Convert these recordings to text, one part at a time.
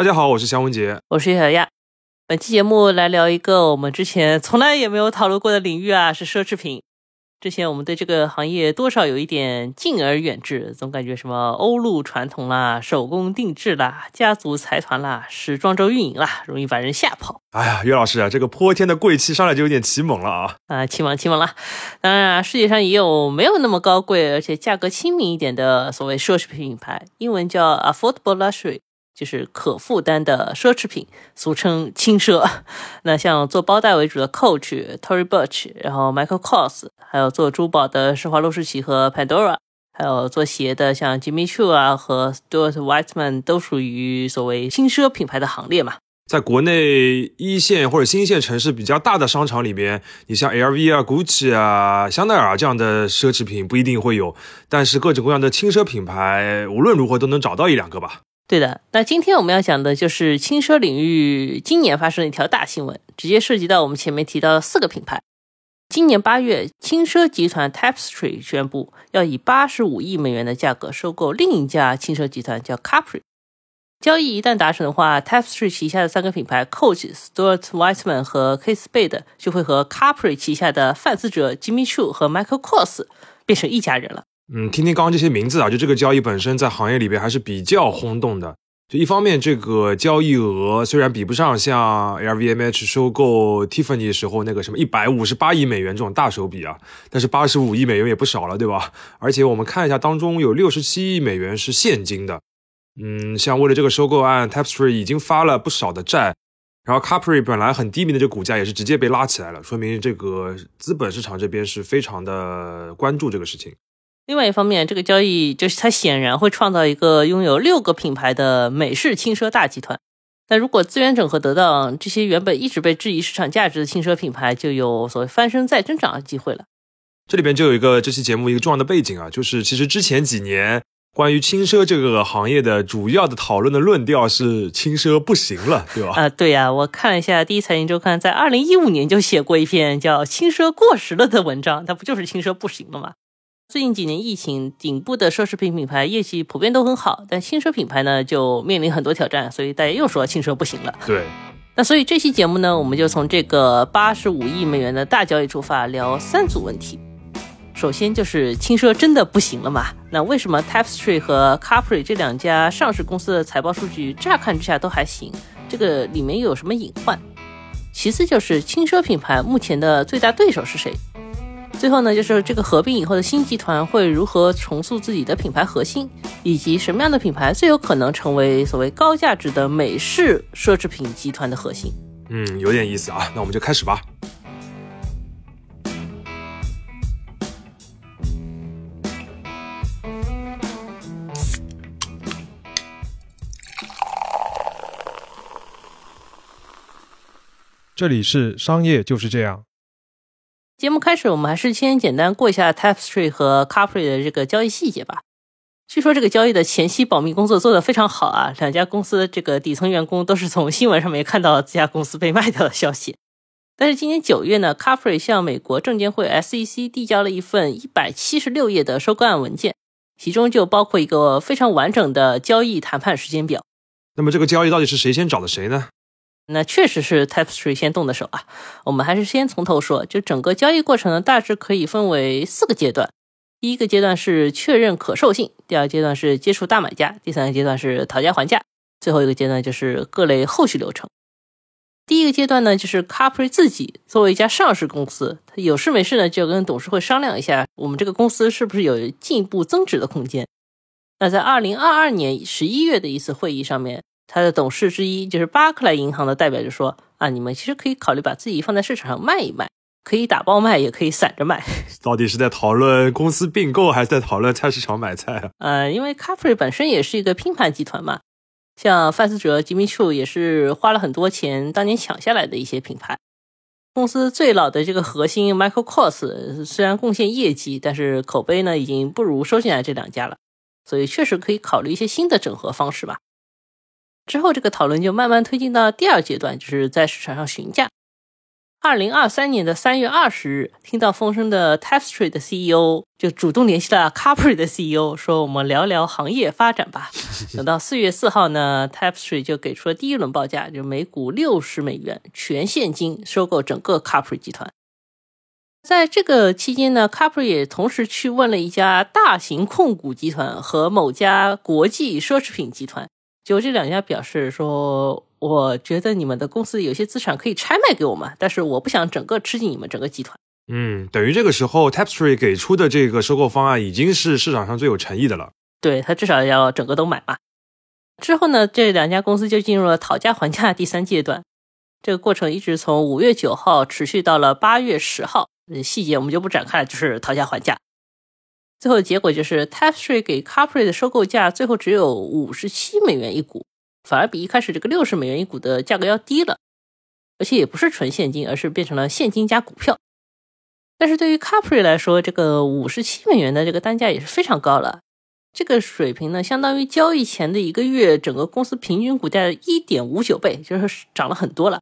大家好，我是香文杰，我是小亚。本期节目来聊一个我们之前从来也没有讨论过的领域啊，是奢侈品。之前我们对这个行业多少有一点敬而远之，总感觉什么欧陆传统啦、手工定制啦、家族财团啦、时装周运营啦，容易把人吓跑。哎呀，岳老师啊，这个泼天的贵气上来就有点奇猛了啊！啊，奇猛了。当然啊，世界上也有没有那么高贵而且价格亲民一点的所谓奢侈品品牌，英文叫 affordable luxury， 就是可负担的奢侈品，俗称轻奢。那像做包袋为主的 Coach、Tory Burch， 然后 Michael Kors， 还有做珠宝的施华洛世奇和 Pandora， 还有做鞋的像 Jimmy Choo 啊和 Stuart Weitzman 都属于所谓轻奢品牌的行列嘛。在国内一线或者新线城市比较大的商场里边，你像 LV 啊、GUCCI 啊、香奈儿这样的奢侈品不一定会有，但是各种各样的轻奢品牌无论如何都能找到一两个吧。对的，那今天我们要讲的就是轻奢领域今年发生的一条大新闻，直接涉及到我们前面提到的4个品牌。今年8月，轻奢集团 Tapestry 宣布要以85亿美元的价格收购另一家轻奢集团叫 Capri。交易一旦达成的话， Tapestry 旗下的3个品牌 Coach、Stuart Weitzman 和 Kate Spade 就会和 Capri 旗下的范思哲、Jimmy Choo 和 Michael Kors 变成一家人了。听听刚刚这些名字啊，就这个交易本身在行业里边还是比较轰动的。就一方面，这个交易额虽然比不上像 LVMH 收购 Tiffany 时候那个什么158亿美元这种大手笔啊，但是85亿美元也不少了，对吧？而且我们看一下，当中有67亿美元是现金的。像为了这个收购案 Tapestry 已经发了不少的债，然后 Capri 本来很低迷的这股价也是直接被拉起来了，说明这个资本市场这边是非常的关注这个事情。另外一方面，这个交易就是它显然会创造一个拥有6个品牌的美式轻奢大集团。那如果资源整合得当，这些原本一直被质疑市场价值的轻奢品牌就有所谓翻身再增长的机会了。这里边就有一个这期节目一个重要的背景啊，就是其实之前几年关于轻奢这个行业的主要的讨论的论调是轻奢不行了，对吧？对啊，我看了一下第一财经周刊在2015年就写过一篇叫轻奢过时了的文章，它不就是轻奢不行了吗？最近几年疫情，顶部的奢侈品品牌业绩普遍都很好，但轻奢品牌呢就面临很多挑战，所以大家又说轻奢不行了。对，那所以这期节目呢，我们就从这个85亿美元的大交易出发，聊3组问题。首先就是轻奢真的不行了嘛？那为什么 Tapestry 和 Capri 这两家上市公司的财报数据乍看之下都还行？这个里面有什么隐患？其次就是轻奢品牌目前的最大对手是谁？最后呢，就是这个合并以后的新集团会如何重塑自己的品牌核心，以及什么样的品牌最有可能成为所谓高价值的美式奢侈品集团的核心？有点意思啊，那我们就开始吧。这里是商业就是这样。节目开始，我们还是先简单过一下 Tapestry 和 Capri 的这个交易细节吧。据说这个交易的前期保密工作做得非常好啊，两家公司的这个底层员工都是从新闻上面看到这家公司被卖掉的消息。但是今年9月呢， Capri 向美国证监会 SEC 递交了一份176页的收购案文件，其中就包括一个非常完整的交易谈判时间表。那么这个交易到底是谁先找的谁呢？那确实是 Tapestry 先动的手啊。我们还是先从头说，就整个交易过程呢，大致可以分为4个阶段。第一个阶段是确认可售性，第二阶段是接触大买家，第三个阶段是讨价还价，最后一个阶段就是各类后续流程。第一个阶段呢，就是 Capri 自己作为一家上市公司，它有事没事呢就跟董事会商量一下，我们这个公司是不是有进一步增值的空间。那在2022年11月的一次会议上面，他的董事之一就是巴克莱银行的代表就说啊，你们其实可以考虑把自己放在市场上卖一卖，可以打包卖也可以散着卖。到底是在讨论公司并购还是在讨论菜市场买菜啊？因为 Capri 本身也是一个拼盘集团嘛，像范思哲、Jimmy Choo 也是花了很多钱当年抢下来的一些品牌。公司最老的这个核心 Michael Kors 虽然贡献业绩，但是口碑呢已经不如收进来这两家了，所以确实可以考虑一些新的整合方式吧。之后这个讨论就慢慢推进到第2阶段，就是在市场上询价。2023年的3月20日，听到风声的 Tapestry 的 CEO 就主动联系了 Capri 的 CEO， 说我们聊聊行业发展吧。等到4月4号呢， Tapestry 就给出了第一轮报价，就每股$60，全现金收购整个 Capri 集团。在这个期间呢， Capri 也同时去问了一家大型控股集团和某家国际奢侈品集团，就这两家表示说，我觉得你们的公司有些资产可以拆卖给我们，但是我不想整个吃进你们整个集团。等于这个时候 Tapestry 给出的这个收购方案已经是市场上最有诚意的了。对，他至少要整个都买嘛。之后呢，这两家公司就进入了讨价还价第三阶段。这个过程一直从5月9号持续到了8月10号，细节我们就不展开了，就是讨价还价。最后结果就是 Tapestry 给 Capri 的收购价最后只有$57一股。反而比一开始这个$60一股的价格要低了，而且也不是纯现金，而是变成了现金加股票。但是对于 Capri 来说，这个$57的这个单价也是非常高了。这个水平呢，相当于交易前的一个月整个公司平均股价的 1.59 倍，就是涨了很多了。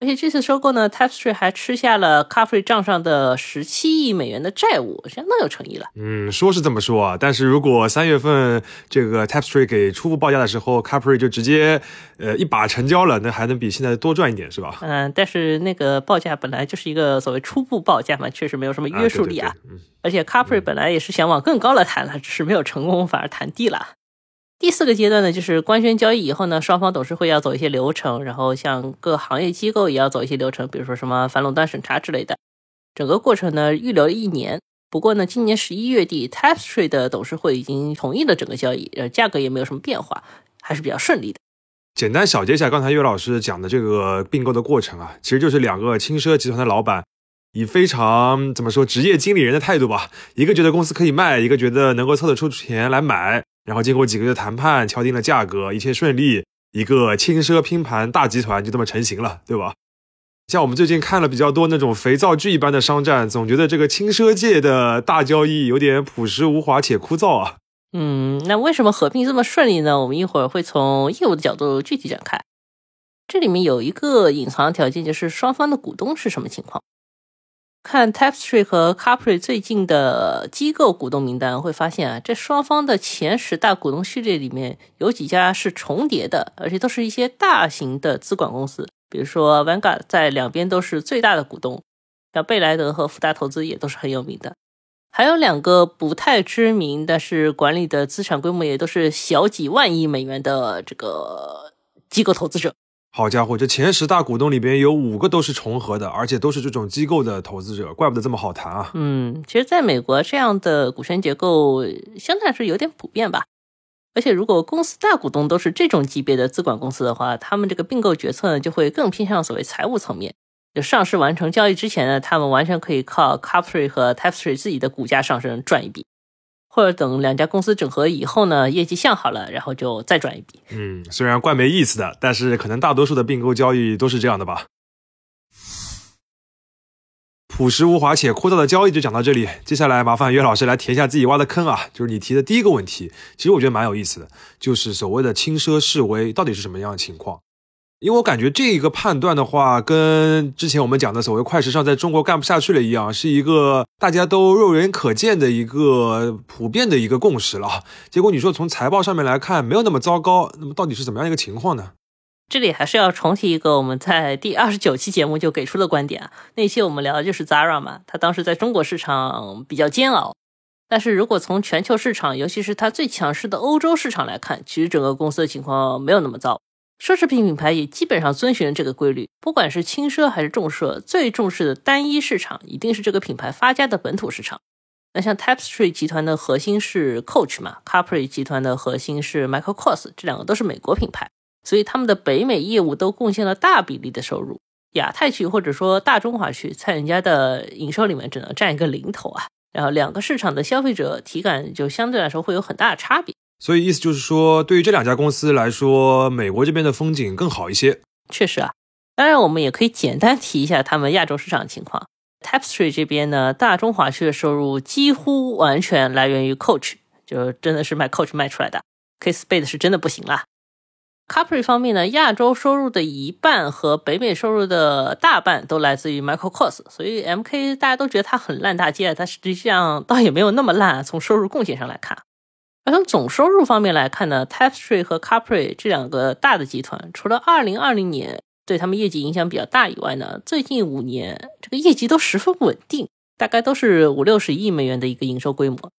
而且这次收购呢， Tapestry 还吃下了 Capri 账上的$17亿的债务，相当有诚意了。说是这么说啊，但是如果3月份这个 Tapestry 给初步报价的时候 Capri 就直接一把成交了，那还能比现在多赚一点是吧？但是那个报价本来就是一个所谓初步报价嘛，确实没有什么约束力啊。对对对，而且 Capri 本来也是想往更高了谈了，只是没有成功，反而谈低了。第四个阶段呢，就是官宣交易以后呢，双方董事会要走一些流程，然后像各行业机构也要走一些流程，比如说什么反垄断审查之类的。整个过程呢，预留了1年。不过呢，今年11月底 Tapestry 的董事会已经同意了整个交易，价格也没有什么变化，还是比较顺利的。简单小结一下刚才岳老师讲的这个并购的过程啊，其实就是两个轻奢集团的老板以非常怎么说职业经理人的态度吧，一个觉得公司可以卖，一个觉得能够凑得出钱来买。然后经过几个月的谈判，敲定了价格，一切顺利，一个轻奢拼盘大集团就这么成型了，对吧？像我们最近看了比较多那种肥皂剧一般的商战，总觉得这个轻奢界的大交易有点朴实无华且枯燥啊。那为什么合并这么顺利呢？我们一会儿会从业务的角度具体展开。这里面有一个隐藏条件，就是双方的股东是什么情况。看 Tapestry 和 Capri 最近的机构股东名单会发现啊，这双方的前10大股东序列里面有几家是重叠的，而且都是一些大型的资管公司，比如说 Vanguard 在两边都是最大的股东，像贝莱德和福达投资也都是很有名的，还有两个不太知名但是管理的资产规模也都是小几万亿美元的这个机构投资者。好家伙，这前10大股东里边有5个都是重合的，而且都是这种机构的投资者，怪不得这么好谈啊。其实在美国这样的股权结构相对来说有点普遍吧。而且如果公司大股东都是这种级别的资管公司的话，他们这个并购决策呢就会更偏向所谓财务层面。就上市完成交易之前呢，他们完全可以靠 Capri 和 Tapestry 自己的股价上升赚一笔。或者等两家公司整合以后呢，业绩向好了，然后就再赚一笔。虽然怪没意思的，但是可能大多数的并购交易都是这样的吧。朴实无华且枯燥的交易就讲到这里，接下来麻烦岳老师来填一下自己挖的坑啊，就是你提的第一个问题，其实我觉得蛮有意思的，就是所谓的轻奢示威到底是什么样的情况。因为我感觉这一个判断的话，跟之前我们讲的所谓快时尚在中国干不下去了一样，是一个大家都肉眼可见的一个普遍的一个共识了。结果你说从财报上面来看没有那么糟糕，那么到底是怎么样一个情况呢？这里还是要重提一个我们在第29期节目就给出的观点啊，那期我们聊的就是 Zara 嘛，它当时在中国市场比较煎熬，但是如果从全球市场，尤其是它最强势的欧洲市场来看，其实整个公司的情况没有那么糟。奢侈品品牌也基本上遵循了这个规律，不管是轻奢还是重奢，最重视的单一市场一定是这个品牌发家的本土市场。那像 Tapestry 集团的核心是 Coach 嘛， Capri 集团的核心是 Michael Kors， 这两个都是美国品牌，所以他们的北美业务都贡献了大比例的收入。亚太区或者说大中华区在人家的营收里面只能占一个零头啊，然后两个市场的消费者体感就相对来说会有很大的差别。所以意思就是说，对于这两家公司来说，美国这边的风景更好一些。确实啊，当然我们也可以简单提一下他们亚洲市场的情况。Tapestry 这边呢，大中华区的收入几乎完全来源于 Coach， 就真的是卖 Coach 卖出来的。Kate Spade 是真的不行啦。Capri 方面呢，亚洲收入的一半和北美收入的大半都来自于 Michael Kors， 所以 MK 大家都觉得它很烂大街，但实际上倒也没有那么烂，从收入贡献上来看。而从总收入方面来看呢， Tapestry 和 Capri 这两个大的集团，除了2020年对他们业绩影响比较大以外呢，最近5年这个业绩都十分稳定，大概都是50-60亿美元的一个营收规模。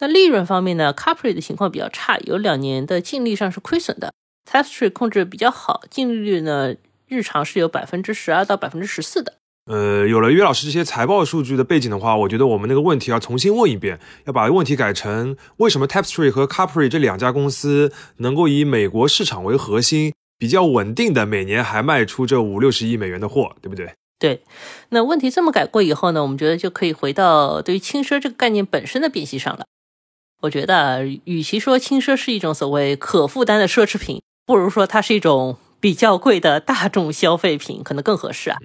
那利润方面呢， Capri 的情况比较差，有2年的净利上是亏损的， Tapestry 控制比较好，净利率呢日常是有 12%-14% 的。有了约老师这些财报数据的背景的话，我觉得我们那个问题要重新问一遍，要把问题改成为什么 Tapestry 和 Capri 这两家公司能够以美国市场为核心，比较稳定的每年还卖出这50-60亿美元的货，对不对？对，那问题这么改过以后呢，我们觉得就可以回到对于轻奢这个概念本身的辨析上了。我觉得与其说轻奢是一种所谓可负担的奢侈品，不如说它是一种比较贵的大众消费品可能更合适啊。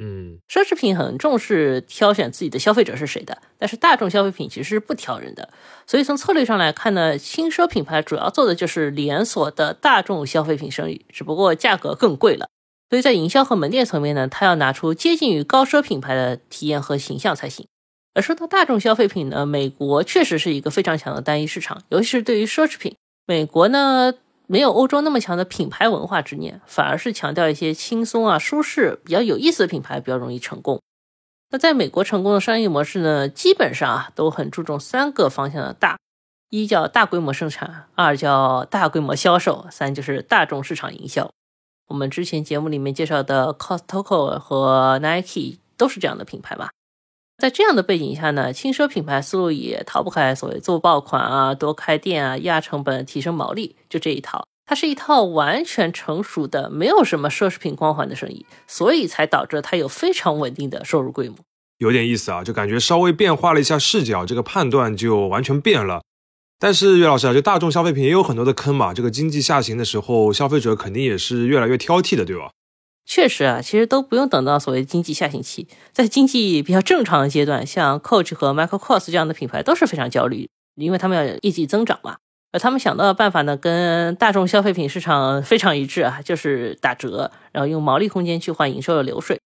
奢侈品很重视挑选自己的消费者是谁的，但是大众消费品其实是不挑人的，所以从策略上来看呢，轻奢品牌主要做的就是连锁的大众消费品生意，只不过价格更贵了。所以在营销和门店层面呢，它要拿出接近于高奢品牌的体验和形象才行。而说到大众消费品呢，美国确实是一个非常强的单一市场，尤其是对于奢侈品，美国呢没有欧洲那么强的品牌文化执念，反而是强调一些轻松啊、舒适、比较有意思的品牌比较容易成功。那在美国成功的商业模式呢，基本上啊都很注重3个方向的大，一叫大规模生产，2叫大规模销售，3就是大众市场营销。我们之前节目里面介绍的 Costco 和 Nike 都是这样的品牌吧。在这样的背景下呢，轻奢品牌思路也逃不开所谓做爆款啊、多开店啊、压成本、提升毛利，就这一套。它是一套完全成熟的、没有什么奢侈品光环的生意，所以才导致它有非常稳定的收入规模。有点意思啊，就感觉稍微变化了一下视角，这个判断就完全变了。但是岳老师啊，就大众消费品也有很多的坑嘛，这个经济下行的时候，消费者肯定也是越来越挑剔的，对吧？确实啊，其实都不用等到所谓经济下行期，在经济比较正常的阶段，像 Coach 和 Michael Kors 这样的品牌都是非常焦虑，因为他们要业绩增长嘛。而他们想到的办法呢，跟大众消费品市场非常一致啊，就是打折，然后用毛利空间去换营收的流水。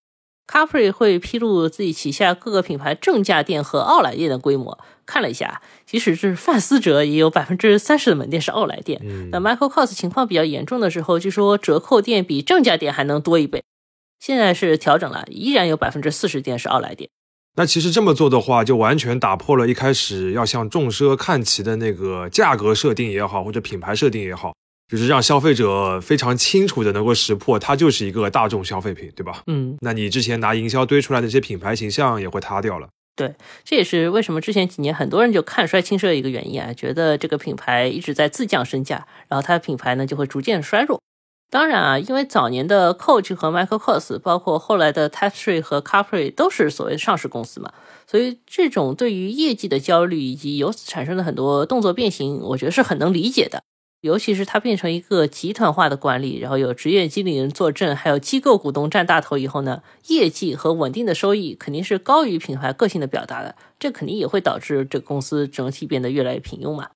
Capri 会披露自己旗下各个品牌正价店和奥莱店的规模，看了一下，即使是范思哲也有 30% 的门店是奥莱店。那 Michael Kors 情况比较严重的时候，据说折扣店比正价店还能多1倍，现在是调整了，依然有 40% 店是奥莱店。那其实这么做的话，就完全打破了一开始要向众奢看齐的那个价格设定也好，或者品牌设定也好，就是让消费者非常清楚的能够识破它就是一个大众消费品，对吧？那你之前拿营销堆出来的这些品牌形象也会塌掉了。对，这也是为什么之前几年很多人就看衰轻奢的一个原因啊，觉得这个品牌一直在自降身价，然后它的品牌呢就会逐渐衰弱。当然啊，因为早年的 Coach 和 Michael Kors， 包括后来的 Tapestry 和 Capri 都是所谓上市公司嘛，所以这种对于业绩的焦虑以及由此产生的很多动作变形，我觉得是很能理解的。尤其是它变成一个集团化的管理，然后有职业经理人坐镇，还有机构股东占大头以后呢，业绩和稳定的收益肯定是高于品牌个性的表达的，这肯定也会导致这个公司整体变得越来越平庸嘛。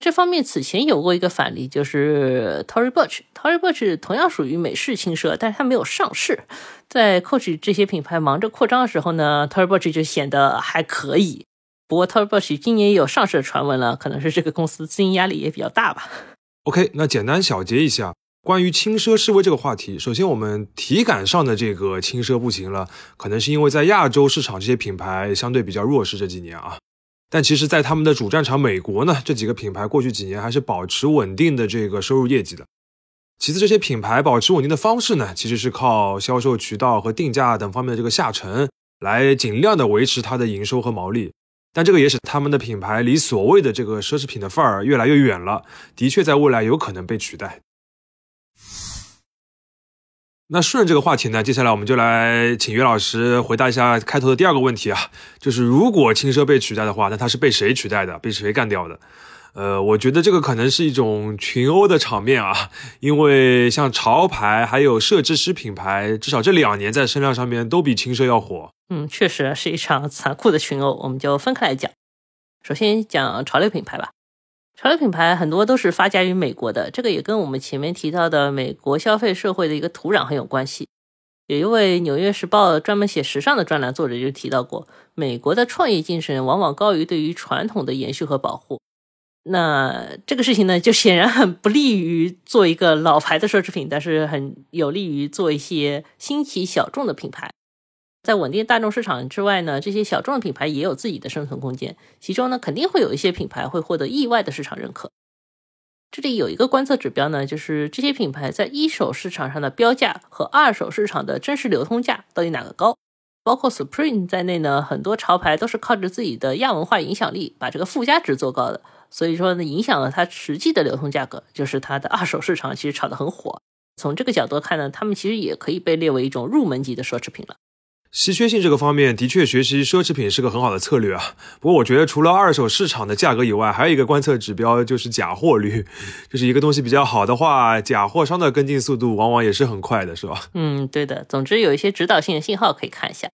这方面此前有过一个反例，就是 Tory Burch， Tory Burch 同样属于美式轻奢，但是它没有上市。在 Coach 这些品牌忙着扩张的时候呢， Tory Burch 就显得还可以。不过 Tory Burch 今年也有上市的传闻了，可能是这个公司资金压力也比较大吧。OK， 那简单小结一下关于轻奢示威这个话题。首先我们体感上的这个轻奢不行了，可能是因为在亚洲市场这些品牌相对比较弱势这几年啊。但其实在他们的主战场美国呢，这几个品牌过去几年还是保持稳定的这个收入业绩的。其次这些品牌保持稳定的方式呢，其实是靠销售渠道和定价等方面的这个下沉来尽量的维持它的营收和毛利。但这个也使他们的品牌离所谓的这个奢侈品的范儿越来越远了，的确在未来有可能被取代。那顺着这个话题呢，接下来我们就来请岳老师回答一下开头的第2个问题啊，就是如果轻奢被取代的话，那它是被谁取代的，被谁干掉的？我觉得这个可能是一种群殴的场面啊，因为像潮牌还有设计师品牌，至少这2年在声量上面都比轻奢要火。确实是一场残酷的群殴，我们就分开来讲。首先讲潮流品牌吧。潮流品牌很多都是发家于美国的，这个也跟我们前面提到的美国消费社会的一个土壤很有关系。有一位《纽约时报》专门写时尚的专栏作者就提到过，美国的创业精神往往高于对于传统的延续和保护。那这个事情呢，就显然很不利于做一个老牌的奢侈品，但是很有利于做一些新奇小众的品牌。在稳定大众市场之外呢，这些小众的品牌也有自己的生存空间，其中呢肯定会有一些品牌会获得意外的市场认可。这里有一个观测指标呢，就是这些品牌在一手市场上的标价和二手市场的真实流通价到底哪个高。包括 Supreme 在内呢，很多潮牌都是靠着自己的亚文化影响力把这个附加值做高的，所以说呢，影响了它实际的流通价格，就是它的二手市场其实炒得很火。从这个角度看呢，他们其实也可以被列为一种入门级的奢侈品了。稀缺性这个方面的确学习奢侈品是个很好的策略啊。不过我觉得除了二手市场的价格以外，还有一个观测指标就是假货率，就是一个东西比较好的话，假货商的跟进速度往往也是很快的，是吧？嗯，对的。总之有一些指导性的信号可以看一下。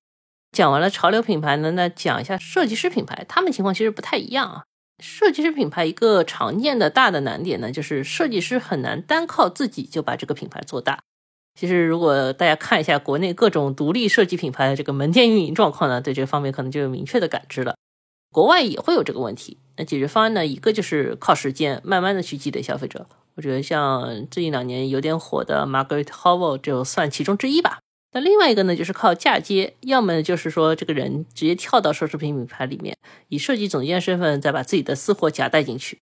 讲完了潮流品牌呢，那讲一下设计师品牌，他们情况其实不太一样啊。设计师品牌一个常见的大的难点呢，就是设计师很难单靠自己就把这个品牌做大。其实如果大家看一下国内各种独立设计品牌的这个门店运营状况呢，对这个方面可能就有明确的感知了。国外也会有这个问题，那解决方案呢，一个就是靠时间慢慢的去积累消费者。我觉得像最近两年有点火的 Margaret Howell 就算其中之一吧。那另外一个呢，就是靠嫁接，要么就是说这个人直接跳到奢侈品品牌里面，以设计总监身份再把自己的私货夹带进去，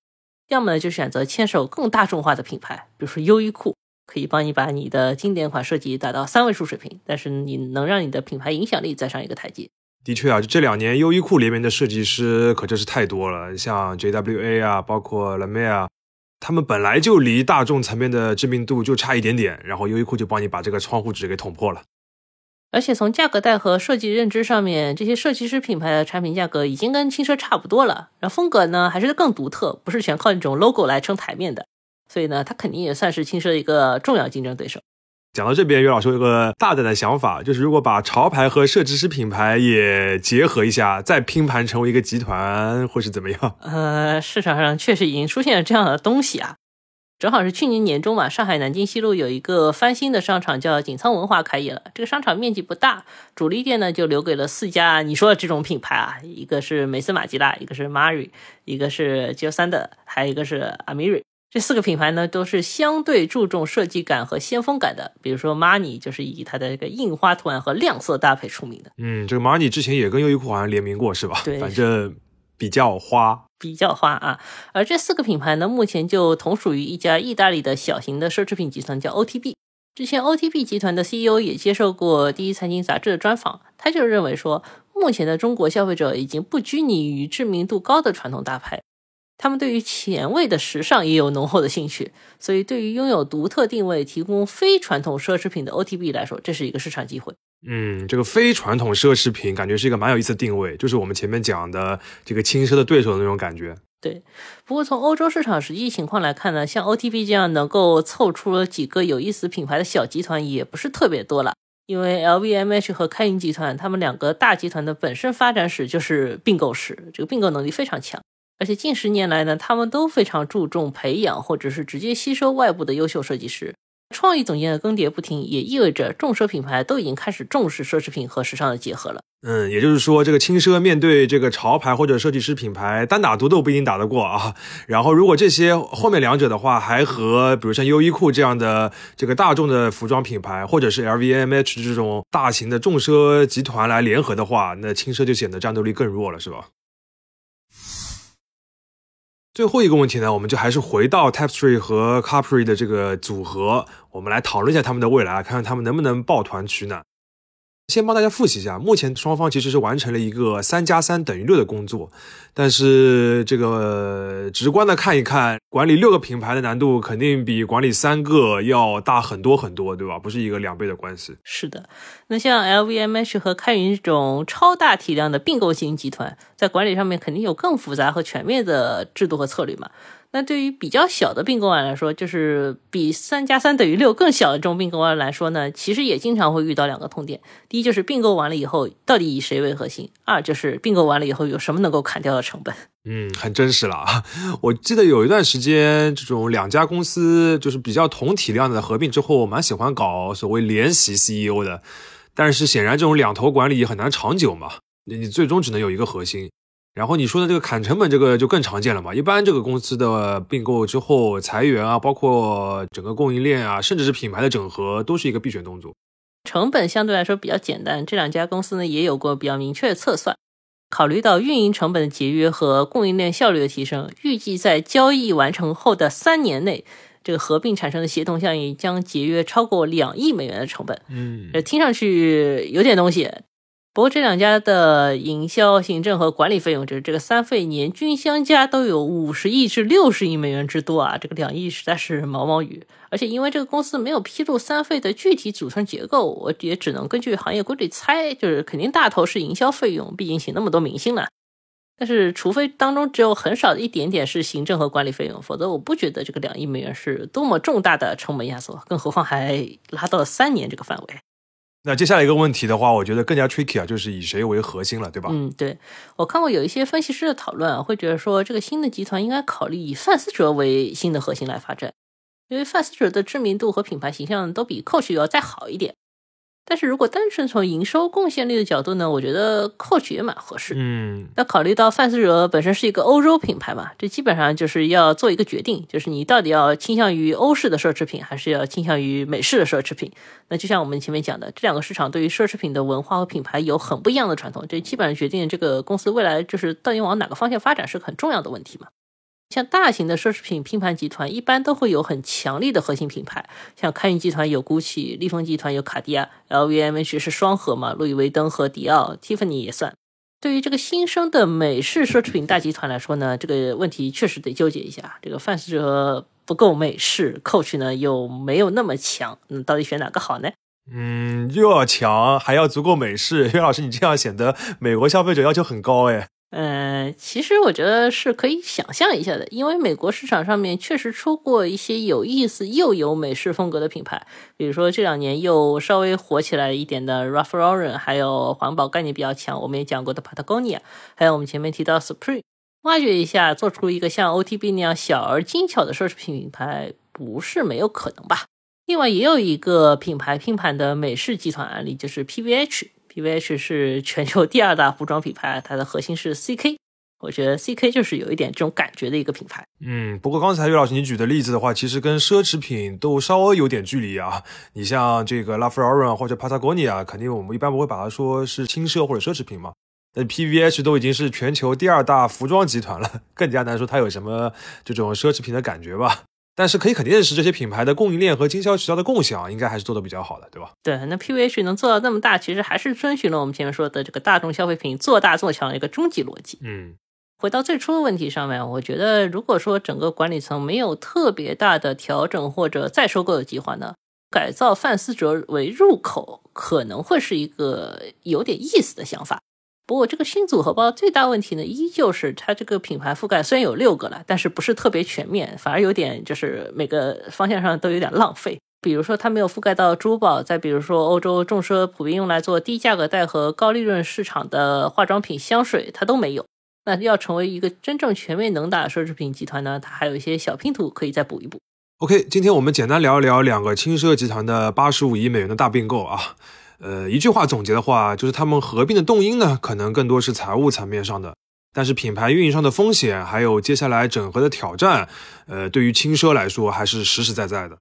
要么呢就选择牵手更大众化的品牌，比如说优衣库，可以帮你把你的经典款设计打到3位数水平，但是你能让你的品牌影响力再上一个台阶。的确啊，这两年优衣库里面的设计师可真是太多了，像 JWA 啊，包括 Lemaire 啊，他们本来就离大众层面的知名度就差一点点，然后优衣库就帮你把这个窗户纸给捅破了。而且从价格带和设计认知上面，这些设计师品牌的产品价格已经跟轻奢差不多了，然后风格呢还是更独特，不是全靠那种 logo 来撑台面的，所以呢，它肯定也算是轻奢一个重要竞争对手。讲到这边，岳老师有个大胆的想法，就是如果把潮牌和设计师品牌也结合一下，再拼盘成为一个集团，会是怎么样？市场上确实已经出现了这样的东西啊。正好是去年年中嘛，上海南京西路有一个翻新的商场叫锦仓文化开业了。这个商场面积不大，主力店呢就留给了4家你说的这种品牌啊，一个是梅森马吉拉，一个是 Amiri， 一个是 Jil Sander， 还有一个是 Amiri。这4个品牌呢都是相对注重设计感和先锋感的，比如说 Marni 就是以它的这个印花图案和亮色搭配出名的。嗯，这个 Marni 之前也跟优衣库好像联名过是吧？对，反正比较花啊。而这4个品牌呢目前就同属于一家意大利的小型的奢侈品集团叫 OTB。之前 OTB 集团的 CEO 也接受过第一财经杂志的专访，他就认为说，目前的中国消费者已经不拘泥于知名度高的传统大牌，他们对于前卫的时尚也有浓厚的兴趣，所以对于拥有独特定位提供非传统奢侈品的 OTB 来说，这是一个市场机会。嗯，这个非传统奢侈品感觉是一个蛮有意思的定位，就是我们前面讲的这个轻奢的对手的那种感觉。对，不过从欧洲市场实际情况来看呢，像 OTB 这样能够凑出了几个有意思品牌的小集团也不是特别多了，因为 LVMH 和开云集团他们两个大集团的本身发展史就是并购史，这个并购能力非常强。而且近10年来呢，他们都非常注重培养或者是直接吸收外部的优秀设计师。创意总监的更迭不停，也意味着众奢品牌都已经开始重视奢侈品和时尚的结合了。嗯，也就是说，这个轻奢面对这个潮牌或者设计师品牌单打独斗不一定打得过啊。然后，如果这些后面两者的话，还和比如像优衣库这样的这个大众的服装品牌，或者是 LVMH 这种大型的重奢集团来联合的话，那轻奢就显得战斗力更弱了，是吧？最后一个问题呢，我们就还是回到 Tapestry 和 Capri 的这个组合，我们来讨论一下他们的未来，看看他们能不能抱团取暖。先帮大家复习一下，目前双方其实是完成了一个3+3=6的工作，但是这个直观的看一看，管理6个品牌的难度肯定比管理3个要大很多很多，对吧？不是一个2倍的关系。是的，那像 LVMH 和开云这种超大体量的并购型集团，在管理上面肯定有更复杂和全面的制度和策略嘛。那对于比较小的并购案来说，就是比3+3等于6更小的这种并购案来说呢，其实也经常会遇到两个痛点。第一就是并购完了以后到底以谁为核心，二就是并购完了以后有什么能够砍掉的成本。很真实了啊！我记得有一段时间，这种两家公司就是比较同体量的合并之后，我蛮喜欢搞所谓联席 CEO 的，但是显然这种两头管理很难长久嘛，你最终只能有一个核心。然后你说的这个砍成本，这个就更常见了嘛。一般这个公司的并购之后，裁员啊，包括整个供应链啊，甚至是品牌的整合，都是一个必选动作。成本相对来说比较简单，这两家公司呢也有过比较明确的测算。考虑到运营成本的节约和供应链效率的提升，预计在交易完成后的3年内，这个合并产生的协同效应将节约超过2亿美元的成本。听上去有点东西。不过这两家的营销、行政和管理费用，就是这个三费年均相加都有50亿至60亿美元之多啊！这个2亿实在是毛毛雨。而且因为这个公司没有披露三费的具体组成结构，我也只能根据行业规律猜，就是肯定大头是营销费用，毕竟请那么多明星了。但是除非当中只有很少的一点点是行政和管理费用，否则我不觉得这个2亿美元是多么重大的成本压缩，更何况还拉到了3年这个范围。那接下来一个问题的话，我觉得更加 tricky 啊，就是以谁为核心了，对吧？对，我看过有一些分析师的讨论啊，会觉得说这个新的集团应该考虑以范思哲为新的核心来发展，因为范思哲的知名度和品牌形象都比 Coach 要再好一点。但是如果单纯从营收贡献力的角度呢，我觉得 Coach 也蛮合适。那考虑到范思哲本身是一个欧洲品牌嘛，这基本上就是要做一个决定，就是你到底要倾向于欧式的奢侈品，还是要倾向于美式的奢侈品。那就像我们前面讲的，这两个市场对于奢侈品的文化和品牌有很不一样的传统，这基本上决定这个公司未来就是到底往哪个方向发展是很重要的问题嘛。像大型的奢侈品拼盘集团一般都会有很强力的核心品牌，像开云集团有 GUCCI， 利丰集团有卡地亚， LVMH 是双核嘛，路易威登和迪奥， Tiffany 也算。对于这个新生的美式奢侈品大集团来说呢，这个问题确实得纠结一下，这个范思哲不够美式， Coach 呢又没有那么强，到底选哪个好呢？又要强还要足够美式，岳老师你这样显得美国消费者要求很高哎。其实我觉得是可以想象一下的，因为美国市场上面确实出过一些有意思又有美式风格的品牌，比如说这2年又稍微火起来一点的 Ralph Lauren， 还有环保概念比较强我们也讲过的 Patagonia， 还有我们前面提到 Supreme。 挖掘一下做出一个像 OTB 那样小而精巧的奢侈品品牌不是没有可能吧。另外也有一个品牌拼盘的美式集团案例，就是 PVH 是全球第2大服装品牌，它的核心是 CK。 我觉得 CK 就是有一点这种感觉的一个品牌。不过刚才岳老师你举的例子的话，其实跟奢侈品都稍微有点距离啊。你像这个 Ralph Lauren 或者 Patagonia， 肯定我们一般不会把它说是轻奢或者奢侈品嘛。但 PVH 都已经是全球第2大服装集团了，更加难说它有什么这种奢侈品的感觉吧。但是可以肯定的是，这些品牌的供应链和经销渠道的共享应该还是做得比较好的，对吧？对，那 PVH 能做到那么大，其实还是遵循了我们前面说的这个大众消费品做大做强的一个终极逻辑。回到最初的问题上面，我觉得如果说整个管理层没有特别大的调整或者再收购的计划呢，改造范思哲为入口可能会是一个有点意思的想法。不过这个新组合包最大问题呢，依旧是它这个品牌覆盖虽然有6个了，但是不是特别全面，反而有点就是每个方向上都有点浪费。比如说它没有覆盖到珠宝，再比如说欧洲重奢普遍用来做低价格带和高利润市场的化妆品、香水它都没有。那要成为一个真正全面能打奢侈品集团呢，它还有一些小拼图可以再补一补。OK， 今天我们简单聊一聊两个轻奢集团的85亿美元的大并购啊。一句话总结的话，就是他们合并的动因呢，可能更多是财务层面上的，但是品牌运营上的风险，还有接下来整合的挑战，对于轻奢来说还是实实在在的。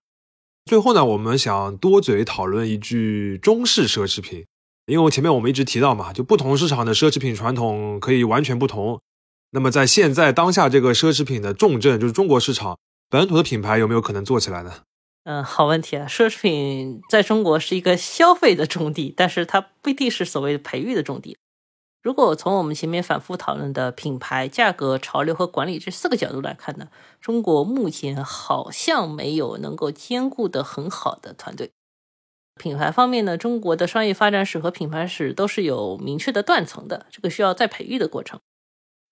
最后呢，我们想多嘴讨论一句中式奢侈品，因为前面我们一直提到嘛，就不同市场的奢侈品传统可以完全不同。那么在现在当下这个奢侈品的重镇就是中国市场，本土的品牌有没有可能做起来呢？好问题啊！奢侈品在中国是一个消费的重地，但是它不一定是所谓的培育的重地。如果从我们前面反复讨论的品牌、价格、潮流和管理这4个角度来看呢，中国目前好像没有能够兼顾的很好的团队。品牌方面呢，中国的商业发展史和品牌史都是有明确的断层的，这个需要再培育的过程。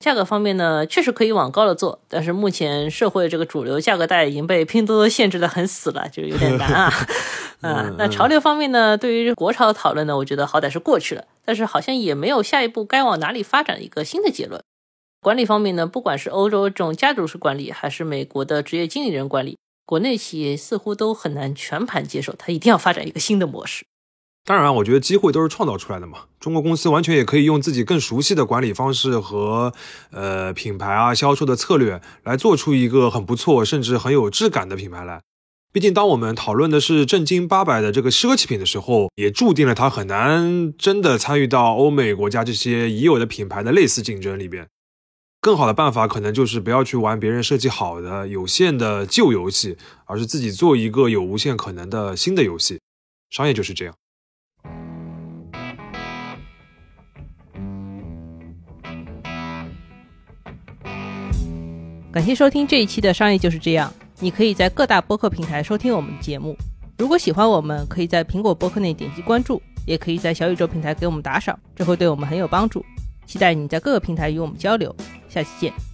价格方面呢，确实可以往高了做，但是目前社会这个主流价格带已经被拼多多限制的很死了，就有点难啊。那潮流方面呢，对于国潮的讨论呢，我觉得好歹是过去了，但是好像也没有下一步该往哪里发展的一个新的结论。管理方面呢，不管是欧洲这种家族式管理，还是美国的职业经理人管理，国内企业似乎都很难全盘接受，它一定要发展一个新的模式。当然，我觉得机会都是创造出来的嘛。中国公司完全也可以用自己更熟悉的管理方式和品牌啊、销售的策略来做出一个很不错甚至很有质感的品牌来。毕竟当我们讨论的是正经八百的这个奢侈品的时候，也注定了它很难真的参与到欧美国家这些已有的品牌的类似竞争里边。更好的办法可能就是不要去玩别人设计好的有限的旧游戏，而是自己做一个有无限可能的新的游戏。商业就是这样。感谢收听这一期的商业就是这样，你可以在各大播客平台收听我们的节目。如果喜欢我们，可以在苹果播客内点击关注，也可以在小宇宙平台给我们打赏，这会对我们很有帮助。期待你在各个平台与我们交流，下期见。